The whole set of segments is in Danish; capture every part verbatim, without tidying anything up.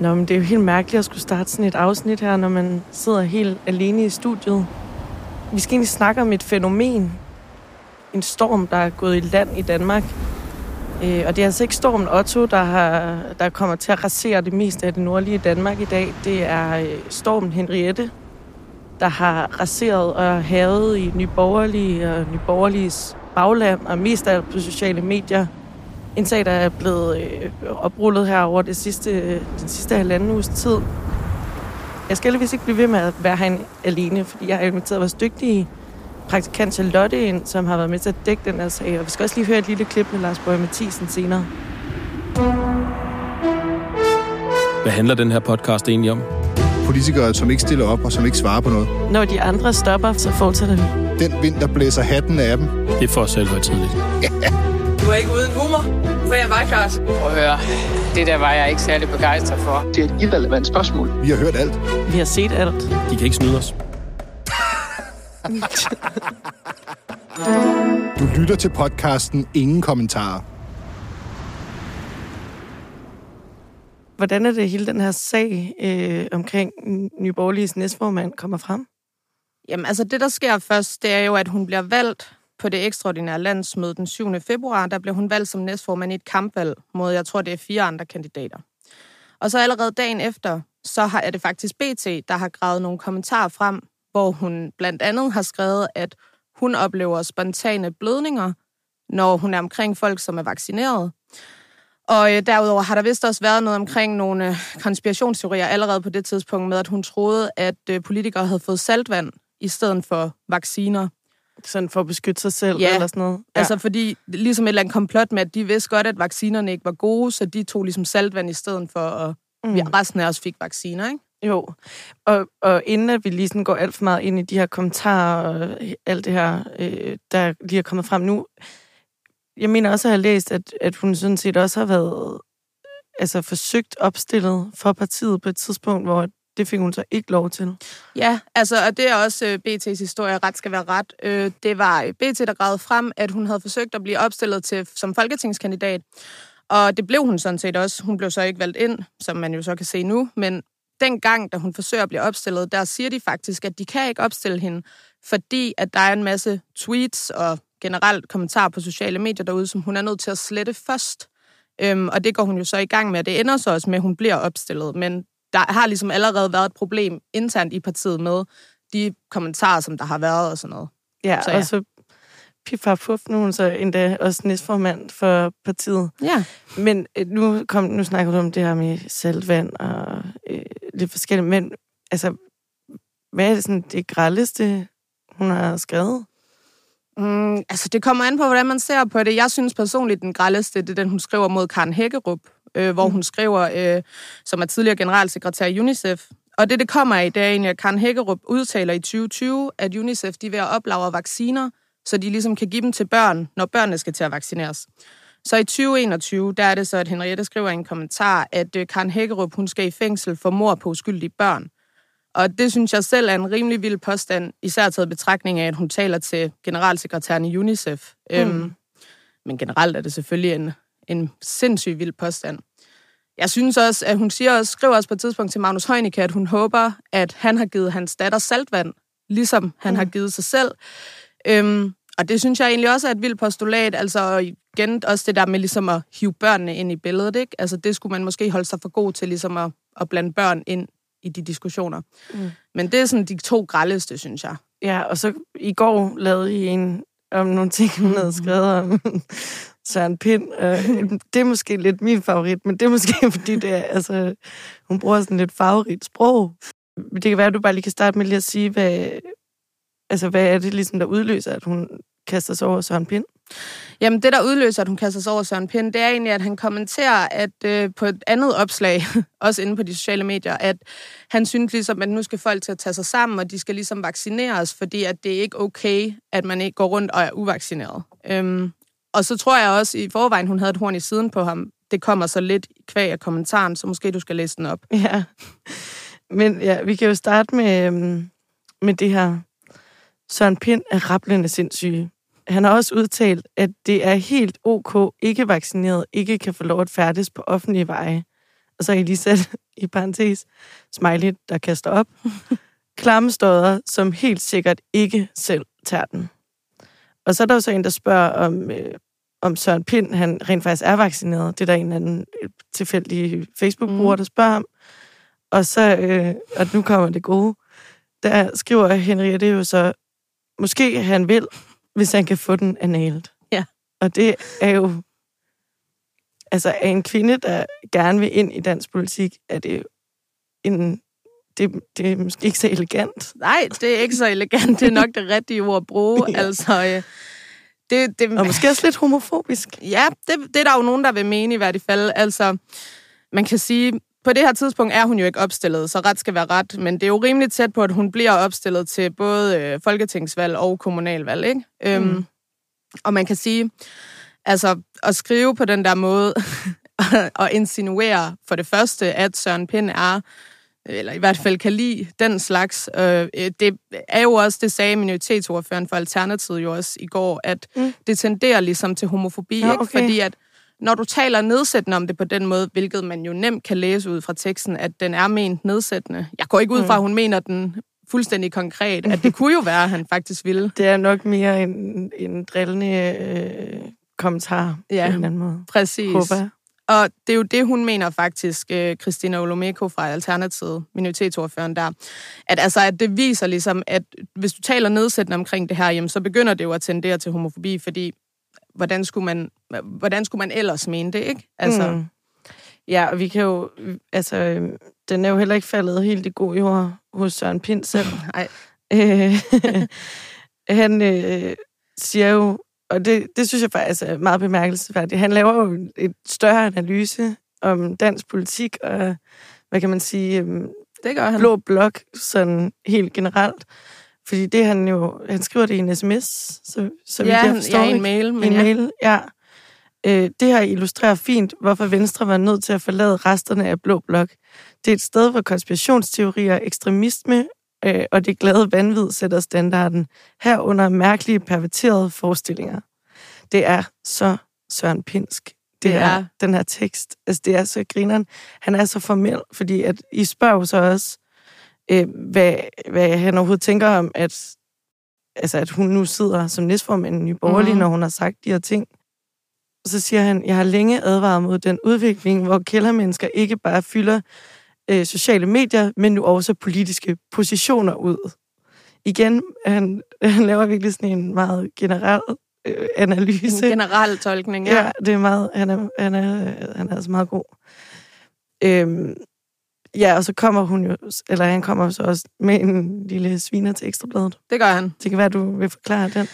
Nå, men det er jo helt mærkeligt at skulle starte sådan et afsnit her, når man sidder helt alene i studiet. Vi skal egentlig snakke om et fænomen. En storm, der er gået i land i Danmark. Øh, og det er altså ikke stormen Otto, der, har, der kommer til at rasere det meste af det nordlige Danmark i dag. Det er stormen Henriette, der har raseret og havet i Nye Borgerlige og Nye Borgerliges bagland, og mest af alt på sociale medier. En sag, der er blevet øh, oprullet her over det sidste, øh, den sidste halvanden uges tid. Jeg skal heldigvis ikke blive ved med at være herinde alene, fordi jeg har inviteret vores dygtige praktikant Charlotte ind, som har været med til at dække den her sag. Og vi skal også lige høre et lille klip med Lars Boje Mathiesen senere. Hvad handler den her podcast egentlig om? Politikere, som ikke stiller op og som ikke svarer på noget. Når de andre stopper, så fortsætter vi. Den vind, der blæser hatten af dem. Det er for selvhøjtideligt. Du er ikke uden humor, for jeg var klar. Prøv at høre, det der var jeg ikke særlig begejstret for. Det er et irrelevant spørgsmål. Vi har hørt alt. Vi har set alt. De kan ikke snyde os. Du lytter til podcasten Ingen Kommentarer. Hvordan er det hele den her sag øh, omkring Nye Borgerliges næstformand kommer frem? Jamen altså det, der sker først, det er jo, at hun bliver valgt på det ekstraordinære landsmøde den syvende februar. Der blev hun valgt som næstformand i et kampvalg mod, jeg tror, det er fire andre kandidater. Og så allerede dagen efter, så er det faktisk B T, der har gravet nogle kommentarer frem, hvor hun blandt andet har skrevet, at hun oplever spontane blødninger, når hun er omkring folk, som er vaccineret. Og derudover har der vist også været noget omkring nogle konspirationsteorier allerede på det tidspunkt med, at hun troede, at politikere havde fået saltvand i stedet for vacciner. Sådan for at beskytte sig selv, ja, eller sådan noget? Ja, altså fordi ligesom et eller andet komplot med, at de vidste godt, at vaccinerne ikke var gode, så de tog ligesom saltvand i stedet for, at mm. vi resten af os fik vacciner, ikke? Jo, og, og inden at vi lige sådan går alt for meget ind i de her kommentarer og alt det her, øh, der lige er kommet frem nu. Jeg mener også, at jeg har læst, at, at hun sådan set også har været altså, forsøgt opstillet for partiet på et tidspunkt, hvor det fik hun så ikke lov til. Ja, altså, og det er også B T's historie, ret skal være ret. Det var B T, der gravede frem, at hun havde forsøgt at blive opstillet til som folketingskandidat. Og det blev hun sådan set også. Hun blev så ikke valgt ind, som man jo så kan se nu, men dengang, da hun forsøger at blive opstillet, der siger de faktisk, at de kan ikke opstille hende, fordi at der er en masse tweets og generelt kommentarer på sociale medier derude, som hun er nødt til at slette først. Øhm, og det går hun jo så i gang med, og det ender så også med, at hun bliver opstillet. Men der har ligesom allerede været et problem internt i partiet med de kommentarer, som der har været og sådan noget. Ja, så, ja. Og så piffarpuff, nu er hun så endda også næstformand for partiet. Ja. Men nu, kom, nu snakker du om det her med saltvand og øh, lidt forskelligt, men altså, hvad er det, sådan, det grældeste, hun har skrevet? Mm, altså, det kommer an på, hvordan man ser på det. Jeg synes personligt, den grældeste, det er den, hun skriver mod Karen Hækkerup, øh, hvor mm. hun skriver, øh, som er tidligere generalsekretær i UNICEF. Og det, det kommer i dag, at Karen Hækkerup udtaler i tyve tyve, at UNICEF de er ved at oplagre vacciner, så de ligesom kan give dem til børn, når børnene skal til at vaccineres. Så i tyve enogtyve, der er det så, at Henriette skriver i en kommentar, at Karen Hækkerup, hun skal i fængsel for mord på uskyldige børn. Og det synes jeg selv er en rimelig vild påstand, især taget betragtning af, at hun taler til generalsekretæren i UNICEF. Mm. Øhm, men generelt er det selvfølgelig en, en sindssygt vild påstand. Jeg synes også, at hun siger også, skriver også på et tidspunkt til Magnus Heunicke, at hun håber, at han har givet hans datter saltvand, ligesom han mm. har givet sig selv. Øhm, og det synes jeg egentlig også er et vildt postulat, altså igen også det der med ligesom at hive børnene ind i billedet, ikke? Altså det skulle man måske holde sig for god til, ligesom at, at blande børn ind i de diskussioner. Mm. Men det er sådan de to grældeste, synes jeg. Ja, og så i går lavede I en om nogle ting, hun havde skrevet om Søren Pind. Det er måske lidt min favorit, men det er måske fordi det er, altså, hun bruger sådan lidt farverigt sprog. Det kan være, at du bare lige kan starte med lige at sige, hvad... Altså, hvad er det ligesom, der udløser, at hun kaster sig over Søren Pind? Jamen, det, der udløser, at hun kaster sig over Søren Pind, det er egentlig, at han kommenterer at øh, på et andet opslag, også inde på de sociale medier, at han synes ligesom, at nu skal folk til at tage sig sammen, og de skal ligesom vaccineres, fordi at det er ikke okay, at man ikke går rundt og er uvaccineret. Øhm, og så tror jeg også, i forvejen, hun havde et horn i siden på ham. Det kommer så lidt kvæg af kommentaren, så måske du skal læse den op. Ja, men ja, vi kan jo starte med, øhm, med det her. Søren Pind er rablende sindssyg. Han har også udtalt, at det er helt ok, ikke vaccineret, ikke kan få lov at færdes på offentlige veje. Og så kan I lige sætte i parentes, smiley, der kaster op. Klamme stodder, som helt sikkert ikke selv tager den. Og så er der jo så en, der spørger, om, øh, om Søren Pind, han rent faktisk er vaccineret. Det er der en anden tilfældig Facebook-bruger, der spørger om. Og så, øh, og nu kommer det gode, der skriver Henriette jo så, måske han vil, hvis han kan få den analt. Ja. Og det er jo, altså af en kvinde, der gerne vil ind i dansk politik, er det en... Det, det er måske ikke så elegant. Nej, det er ikke så elegant. Det er nok det rigtige ord at bruge. Ja. Altså, øh, det, det, og måske også lidt homofobisk. Ja, det, det er der jo nogen, der vil mene i hvert fald. Altså, man kan sige, på det her tidspunkt er hun jo ikke opstillet, så ret skal være ret. Men det er jo rimelig tæt på, at hun bliver opstillet til både øh, folketingsvalg og kommunalvalg. Ikke? Mm. Øhm, og man kan sige, altså at skrive på den der måde og insinuere for det første, at Søren Pind er... eller i hvert fald kan lide den slags. Det er jo også, det sagde minoritetsordføreren for Alternativet jo også i går, at mm. det tenderer ligesom til homofobi, ja, okay. ikke? Fordi at når du taler nedsættende om det på den måde, hvilket man jo nemt kan læse ud fra teksten, at den er ment nedsættende. Jeg går ikke ud fra, at hun mener den fuldstændig konkret, at det kunne jo være, at han faktisk ville. Det er nok mere en, en drillende øh, kommentar ja, på en eller anden måde. Præcis. Håber. Og det er jo det, hun mener faktisk, Christina Olumeko fra Alternativet, minoritetsordføreren der, at, altså, at det viser ligesom, at hvis du taler nedsættende omkring det her, jamen, så begynder det jo at tendere til homofobi, fordi hvordan skulle man, hvordan skulle man ellers mene det, ikke? Altså, mm. Ja, og vi kan jo, altså, den er jo heller ikke faldet helt i god jord hos Søren Pind selv. Nej. Øh, han øh, siger jo, og det, det synes jeg faktisk er meget bemærkelsesværdigt. Han laver jo et større analyse om dansk politik, og hvad kan man sige, det gør han. Blå Blok, sådan helt generelt. Fordi det han jo, han skriver det i en sms, så, så ja, vi der forstår ja, en mail, men en ja. mail, ja. Øh, det her illustrerer fint, hvorfor Venstre var nødt til at forlade resterne af Blå Blok. Det er et sted, hvor konspirationsteorier, ekstremisme og det glade vanvid sætter standarden, herunder mærkelige, perverterede forestillinger. Det er så Søren Pindsk. Det, det er. er den her tekst. Altså, det er så grineren. Han er så formel, fordi at I spørger så også, øh, hvad, hvad han overhovedet tænker om, at, altså, at hun nu sidder som næstformand i Nye Borgerlige, mm. når hun har sagt de her ting. Og så siger han, jeg har længe advaret mod den udvikling, hvor kældermennesker ikke bare fylder sociale medier, men nu også politiske positioner ud. Igen, han, han laver virkelig sådan en meget generel øh, analyse. En generel tolkning, ja. Ja, det er meget, han er, han er, han er altså meget god. Øhm, ja, og så kommer hun jo, eller han kommer så også med en lille sviner til Ekstrabladet. Det gør han. Det kan være, du vil forklare den.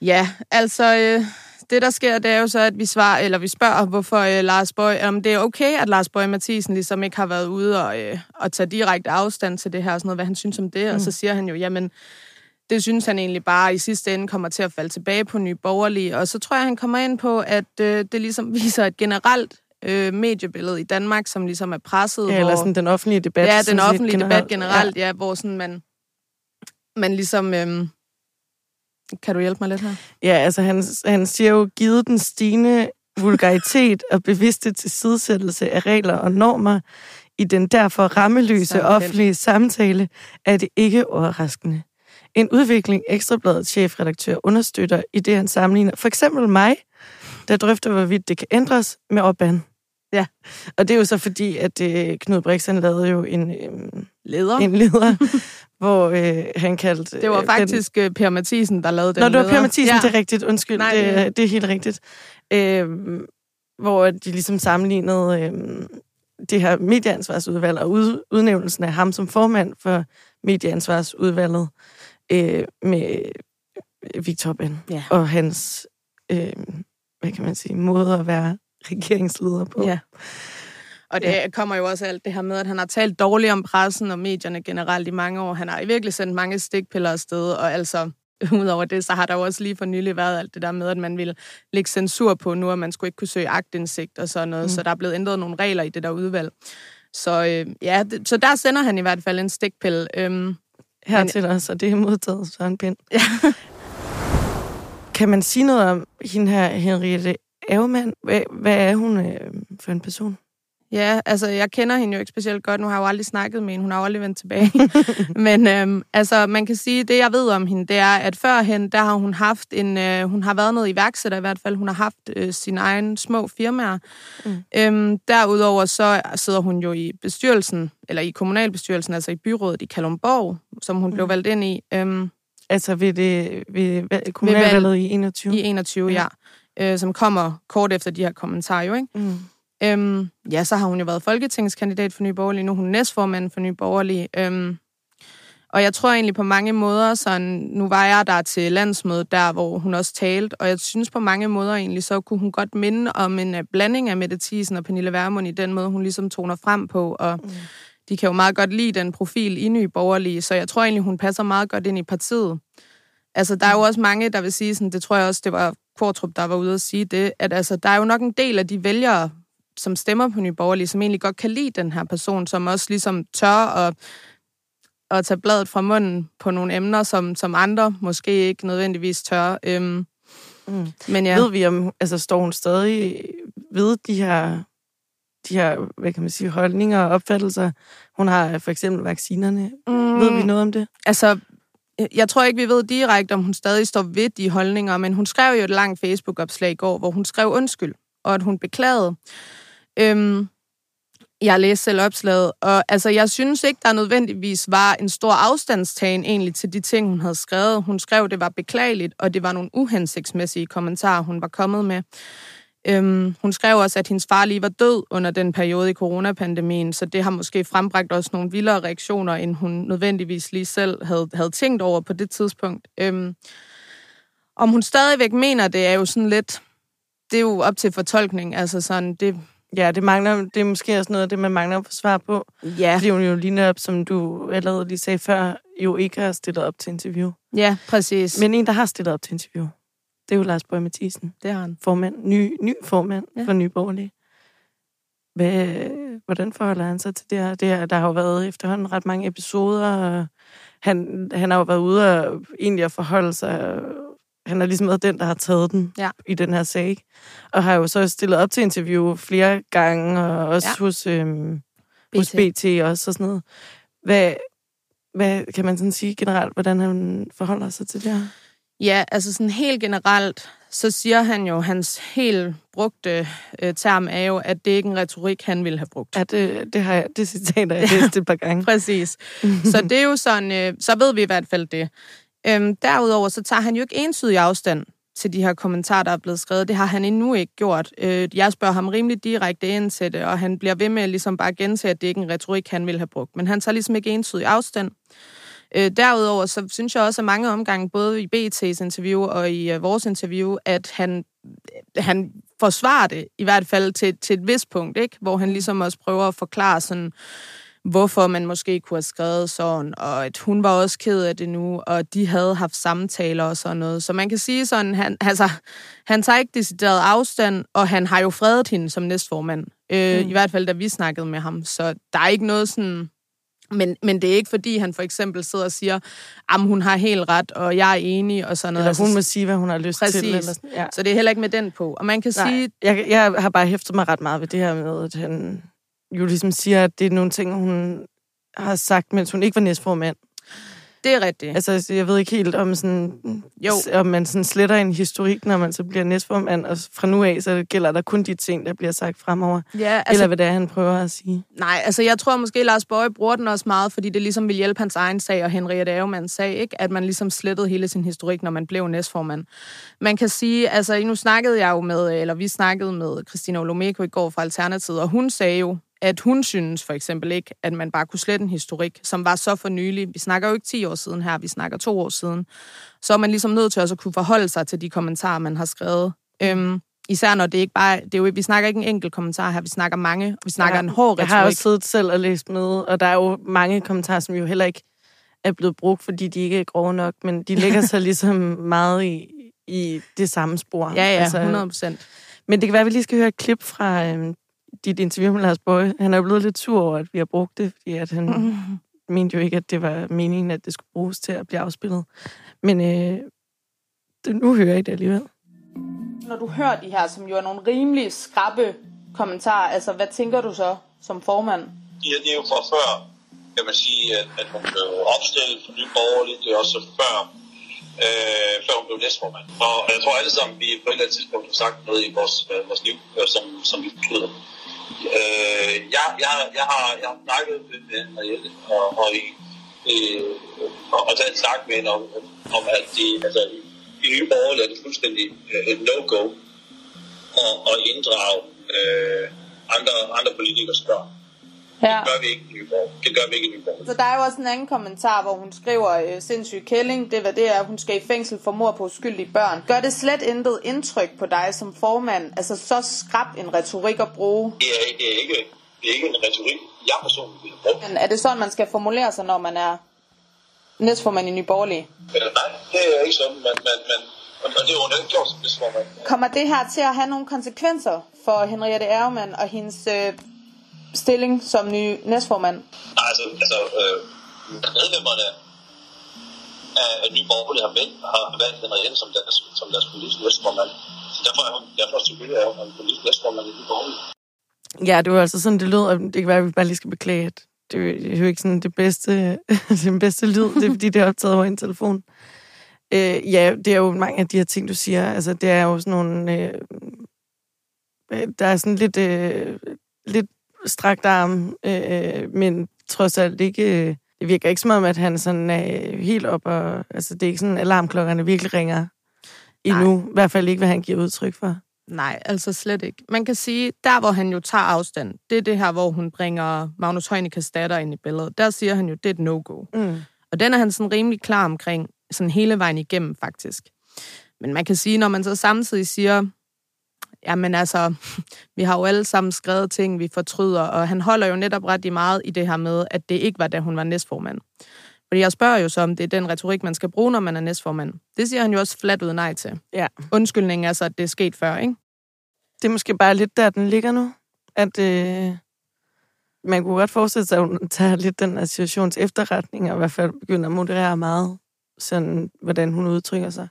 Ja, altså... Øh det, der sker, det er jo så, at vi svarer, eller vi spørger, hvorfor øh, Lars Boje, om det er okay, at Lars Boje Mathiesen ligesom ikke har været ude og, øh, og tage direkte afstand til det her, og sådan noget, hvad han synes om det, mm. og så siger han jo, jamen, det synes han egentlig bare i sidste ende kommer til at falde tilbage på Nye Borgerlige, og så tror jeg, han kommer ind på, at øh, det ligesom viser et generelt øh, mediebillede i Danmark, som ligesom er presset. Ja, eller hvor, sådan den offentlige debat. Ja, den offentlige generelt. debat generelt, ja, ja, hvor sådan man, man ligesom... Øh, kan du hjælpe mig lidt her? Ja, altså han, han siger jo, givet den stigende vulgaritet og bevidste tilsidesættelse af regler og normer i den derfor rammeløse offentlige samtale, er det ikke overraskende. En udvikling, Ekstrabladets chefredaktør understøtter, i det han sammenligner for eksempel mig, der drøfter, hvorvidt det kan ændres, med Orbán. Ja, og det er jo så fordi, at øh, Knud Brixen lavede jo en øh, leder, en leder hvor øh, han kaldte... Øh, det var faktisk den... Per Mathisen, der lavede den leder. Nå, det var Per Mathisen, ja. Det er rigtigt. Undskyld, Nej, det, ja. det er helt rigtigt. Øh, hvor de ligesom sammenlignede øh, det her medieansvarsudvalg og ud, udnævnelsen af ham som formand for medieansvarsudvalget øh, med Viktor Orbán ja. og hans, øh, hvad kan man sige, måde at være... regeringsleder på. Ja. Og det ja. kommer jo også alt det her med, at han har talt dårligt om pressen og medierne generelt i mange år. Han har i virkelig sendt mange stikpiller afsted, og altså, udover det, så har der jo også lige for nylig været alt det der med, at man ville lægge censur på nu, og man skulle ikke kunne søge aktindsigt og sådan noget, mm. så der er blevet ændret nogle regler i det der udvalg. Så øh, ja, det, så der sender han i hvert fald en stikpille. Øhm, Hertil men, os, og det er modtaget Søren Pind. Ja. Kan man sige noget om hende her, Henriette Aumann? Hvad, hvad er hun øh, for en person? Ja, altså jeg kender hende jo ikke specielt godt. Nu har jeg jo aldrig snakket med hende. Hun har jo aldrig vendt tilbage. Men øhm, altså, man kan sige, det jeg ved om hende, det er, at førhen, der har hun haft en... Øh, hun har været noget iværksætter i hvert fald. Hun har haft øh, sine egne små firmaer. Mm. Øhm, derudover så sidder hun jo i bestyrelsen, eller i kommunalbestyrelsen, altså i byrådet i Kalundborg, som hun mm. blev valgt ind i. Øhm, altså ved, det, ved, ved kommunalvalget i enogtyve? I enogtyve, ja. ja. Øh, som kommer kort efter de her kommentarer jo, ikke? Mm. Øhm, ja, så har hun jo været folketingskandidat for Nye Borgerlige. Nu er hun næstformand for Nye Borgerlige. Øhm, og jeg tror egentlig på mange måder, sådan, nu var jeg der til landsmødet, der hvor hun også talte, og jeg synes på mange måder egentlig, så kunne hun godt minde om en uh, blanding af Mette Thiesen og Pernille Vermund i den måde, hun ligesom toner frem på, og mm. de kan jo meget godt lide den profil i Nye Borgerlige, så jeg tror egentlig, hun passer meget godt ind i partiet. Altså, der er jo også mange, der vil sige sådan, det tror jeg også, det var Kvartrup, der var ude at sige det, at altså, der er jo nok en del af de vælgere, som stemmer på Nye Borgerlige, som egentlig godt kan lide den her person, som også ligesom tør at, at tage bladet fra munden på nogle emner, som, som andre måske ikke nødvendigvis tør. Øhm, mm. Men ja. Ved vi, om altså, står hun stadig ved de her, de her hvad kan man sige, holdninger og opfattelser? Hun har for eksempel vaccinerne. Mm. Ved vi noget om det? Altså, jeg tror ikke, vi ved direkte, om hun stadig står ved de holdninger, men hun skrev jo et langt Facebook-opslag i går, hvor hun skrev undskyld, og at hun beklagede. Øhm, jeg læste selv opslaget, og altså, jeg synes ikke, der nødvendigvis var en stor afstandstagen egentlig til de ting, hun havde skrevet. Hun skrev, det var beklageligt, og det var nogle uhensigtsmæssige kommentarer, hun var kommet med. Øhm, hun skrev også, at hendes far lige var død under den periode i coronapandemien, så det har måske frembragt også nogle vildere reaktioner, end hun nødvendigvis lige selv havde, havde tænkt over på det tidspunkt. Øhm, om hun stadigvæk mener, det er jo sådan lidt... Det er jo op til fortolkning, altså sådan, det... Ja, det mangler, det er måske også noget af det, man mangler at få svar på. Ja. Fordi hun jo ligner op, som du allerede lige sagde før, jo ikke har stillet op til interview. Ja, præcis. Men en, der har stillet op til interview, det er jo Lars Boje Mathiesen. Det har han. Formand, ny, ny formand ja. for Nye Borgerlige. Hvad, hvordan forholder han sig til det her? Det her? Der har jo været efterhånden ret mange episoder, og han, han har jo været ude og egentlig at forholde sig... Han er ligesom været den, der har taget den ja. i den her sag. Og har jo så stillet op til interview flere gange, og også ja. hos, øhm, B T. hos B T også, og sådan noget. Hvad, hvad kan man sådan sige generelt, hvordan han forholder sig til det her? Ja, altså sådan helt generelt, så siger han jo, hans helt brugte øh, term er jo, at det ikke er en retorik, han ville have brugt. Ja, det, det har jeg, det citater jeg læst et par gange. Præcis. Så det er jo sådan, øh, så ved vi i hvert fald det. Øhm, derudover så tager han jo ikke entydig afstand til de her kommentarer, der er blevet skrevet. Det har han endnu ikke gjort. Øh, jeg spørger ham rimelig direkte ind til det, og han bliver ved med ligesom bare at gentage, at det ikke er en retorik, han ville have brugt. Men han tager ligesom ikke entydig afstand. Øh, derudover så synes jeg også, at mange omgange, både i B T's interview og i øh, vores interview, at han, han forsvarer det, i hvert fald til, til et vist punkt, ikke? Hvor han ligesom også prøver at forklare sådan... hvorfor man måske kunne have skrevet sådan, og at hun var også ked af det nu, og de havde haft samtaler og sådan noget. Så man kan sige sådan, han, altså, han tager ikke decideret afstand, og han har jo fredet hende som næstformand. Øh, mm. I hvert fald, da vi snakkede med ham. Så der er ikke noget sådan... Men, men det er ikke, fordi han for eksempel sidder og siger, at hun har helt ret, og jeg er enig, og sådan noget. Eller hun må sige, hvad hun har lyst Præcis. til. Eller sådan. Ja. Så det er heller ikke med den på. Og man kan Nej. sige... Jeg, jeg har bare hæftet mig ret meget ved det her med, at han... jo ligesom siger, at det er nogle ting, hun har sagt, mens hun ikke var næstformand. Det er rigtigt. Altså, jeg ved ikke helt, om, sådan, om man sådan sletter en historik, når man så bliver næstformand, og fra nu af, så gælder der kun de ting, der bliver sagt fremover. Ja, altså, eller hvad det er, han prøver at sige. Nej, altså jeg tror måske, Lars Boje bruger den også meget, fordi det ligesom vil hjælpe hans egen sag, og Henriette Aumanns sag, ikke? At man ligesom slettede hele sin historik, når man blev næstformand. Man kan sige, altså nu snakkede jeg jo med, eller vi snakkede med Christina Olumeko i går fra Alternativet, og hun sagde jo, at hun synes for eksempel ikke, at man bare kunne slette en historik, som var så for nylig. Vi snakker jo ikke ti år siden her, vi snakker to år siden. Så er man ligesom nødt til også at kunne forholde sig til de kommentarer, man har skrevet. Øhm, især når det ikke bare... Det er jo, vi snakker ikke en enkelt kommentar her, vi snakker mange. Vi snakker ja, en hård retorik. Jeg har også siddet selv og læst med, og der er jo mange kommentarer, som jo heller ikke er blevet brugt, fordi de ikke er grove nok, men de ligger sig ligesom meget i, i det samme spor. Ja, ja, altså, hundrede procent. Men det kan være, at vi lige skal høre et klip fra... Øhm, dit interview med Lars Boje. Han er jo blevet lidt sur over, at vi har brugt det, fordi at han mm. mente jo ikke, at det var meningen, at det skulle bruges til at blive afspillet. Men øh, nu hører jeg det alligevel. Når du hører de her, som jo er nogle rimelig skrappe kommentarer. Altså, hvad tænker du så som formand? Ja, det er jo fra før, kan man sige, at hun blev opstillet for Nye Borgerlige. Det er også før, øh, før hun blev næstformand. Og jeg tror alle sammen, vi på et eller andet tidspunkt har sagt noget i vores, vores liv, som, som vi betyder. Øh, jeg, jeg, jeg, har, jeg har snakket med Henriette og, og, øh, og taget en snak med hende om, om at de, altså, i Nye Borgerlige er det fuldstændig et øh, no-go og, og inddrage øh, andre, andre politikers børn. Ja. Det gør vi ikke i Nye Borgerlige. Det gør vi ikke i Nye Borgerlige. Så der er jo også en anden kommentar, hvor hun skriver, sindssyg kælling, det var det, at hun skal i fængsel for mord på uskyldige børn. Gør det slet intet indtryk på dig som formand? Altså så skrab en retorik at bruge? Det er, det er, ikke, det er ikke en retorik, jeg personligt vil bruge. Men er det sådan, man skal formulere sig, når man er næstformand i Nye Borgerlige? Ja, nej, det er ikke sådan, men, men, men, og det er jo ikke gjort som næstformand. Kommer det her til at have nogle konsekvenser for Henriette Aumann og hendes... Øh, stilling som ny næstformand? Nej, altså, altså øh, medlemmerne af Nye Borgerlige har, har valgt Henriette som deres, som deres politiske næstformand. Så derfor er hun, derfor selvfølgelig er hun politisk næstformand i Nye Borgerlige. Ja, det var altså sådan, det lød, og det kan være, at vi bare lige skal beklage, at det er jo ikke sådan det bedste, den bedste lyd, det er fordi, det er optaget over en telefon. Øh, ja, det er jo mange af de her ting, du siger, altså det er jo sådan nogle, øh, der er sådan lidt, øh, lidt strakt arm, øh, men trods alt ikke... Øh, det virker ikke så meget, at han sådan er øh, helt op og... Altså, det er ikke sådan, at alarmklokkerne virkelig ringer endnu. Nej. I hvert fald ikke, hvad han giver udtryk for. Nej, altså slet ikke. Man kan sige, der hvor han jo tager afstand, det er det her, hvor hun bringer Magnus Heunickes datter ind i billedet. Der siger han jo, det er et no-go. Mm. Og den er han sådan rimelig klar omkring, sådan hele vejen igennem, faktisk. Men man kan sige, når man så samtidig siger... Jamen altså, vi har jo alle sammen skrevet ting, vi fortryder, og han holder jo netop ret meget i det her med, at det ikke var, da hun var næstformand. Fordi jeg spørger jo så, om det er den retorik, man skal bruge, når man er næstformand. Det siger han jo også flat ud nej til. Ja. Undskyldningen er så, at det er sket før, ikke? Det er måske bare lidt der, den ligger nu. At øh, man kunne godt forestille sig, at hun tager lidt den associations efterretning, og i hvert fald begynder at moderere meget, sådan hvordan hun udtrykker sig.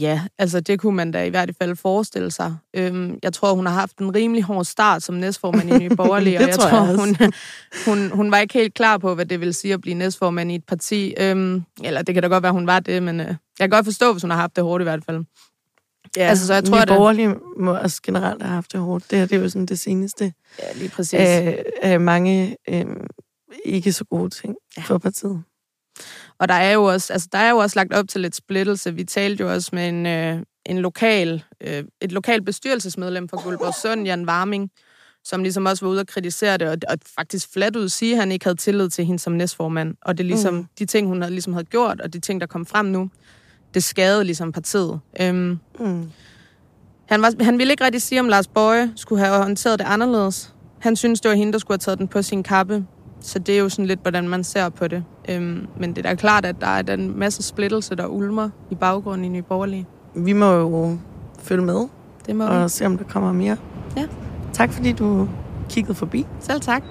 Ja, altså det kunne man da i hvert fald forestille sig. Øhm, jeg tror, hun har haft en rimelig hård start som næstformand i Nye Borgerlige, og jeg tror, jeg hun, hun, hun var ikke helt klar på, hvad det vil sige at blive næstformand i et parti. Øhm, eller det kan da godt være, hun var det, men øh, jeg kan godt forstå, hvis hun har haft det hårdt i hvert fald. Ja, altså, så jeg tror, Nye Borgerlige må også generelt have haft det hårdt. Det her det er jo sådan det seneste. Ja, lige præcis. Af, af mange øh, ikke så gode ting ja. For partiet. Og der er jo også, altså der er jo også lagt op til lidt splittelse. Vi talte jo også med en, øh, en lokal, øh, et lokal bestyrelsesmedlem fra Guldborgsund, Jan Warming, som ligesom også var ude og kritisere det, og, og faktisk flat ud sige, at han ikke havde tillid til hende som næstformand. Og det ligesom, mm. de ting, hun havde, ligesom havde gjort, og de ting, der kom frem nu, det skadede ligesom partiet. Øhm, mm. han, var, han ville ikke rigtig sige, om Lars Boje skulle have håndteret det anderledes. Han synes, det var hende, der skulle have taget den på sin kappe. Så det er jo sådan lidt, hvordan man ser på det. Øhm, men det er da klart, at der er den masse splittelse, der ulmer i baggrunden i Nye Borgerlige. Vi må jo følge med det må og vi. Se, om der kommer mere. Ja. Tak, fordi du kiggede forbi. Selv tak.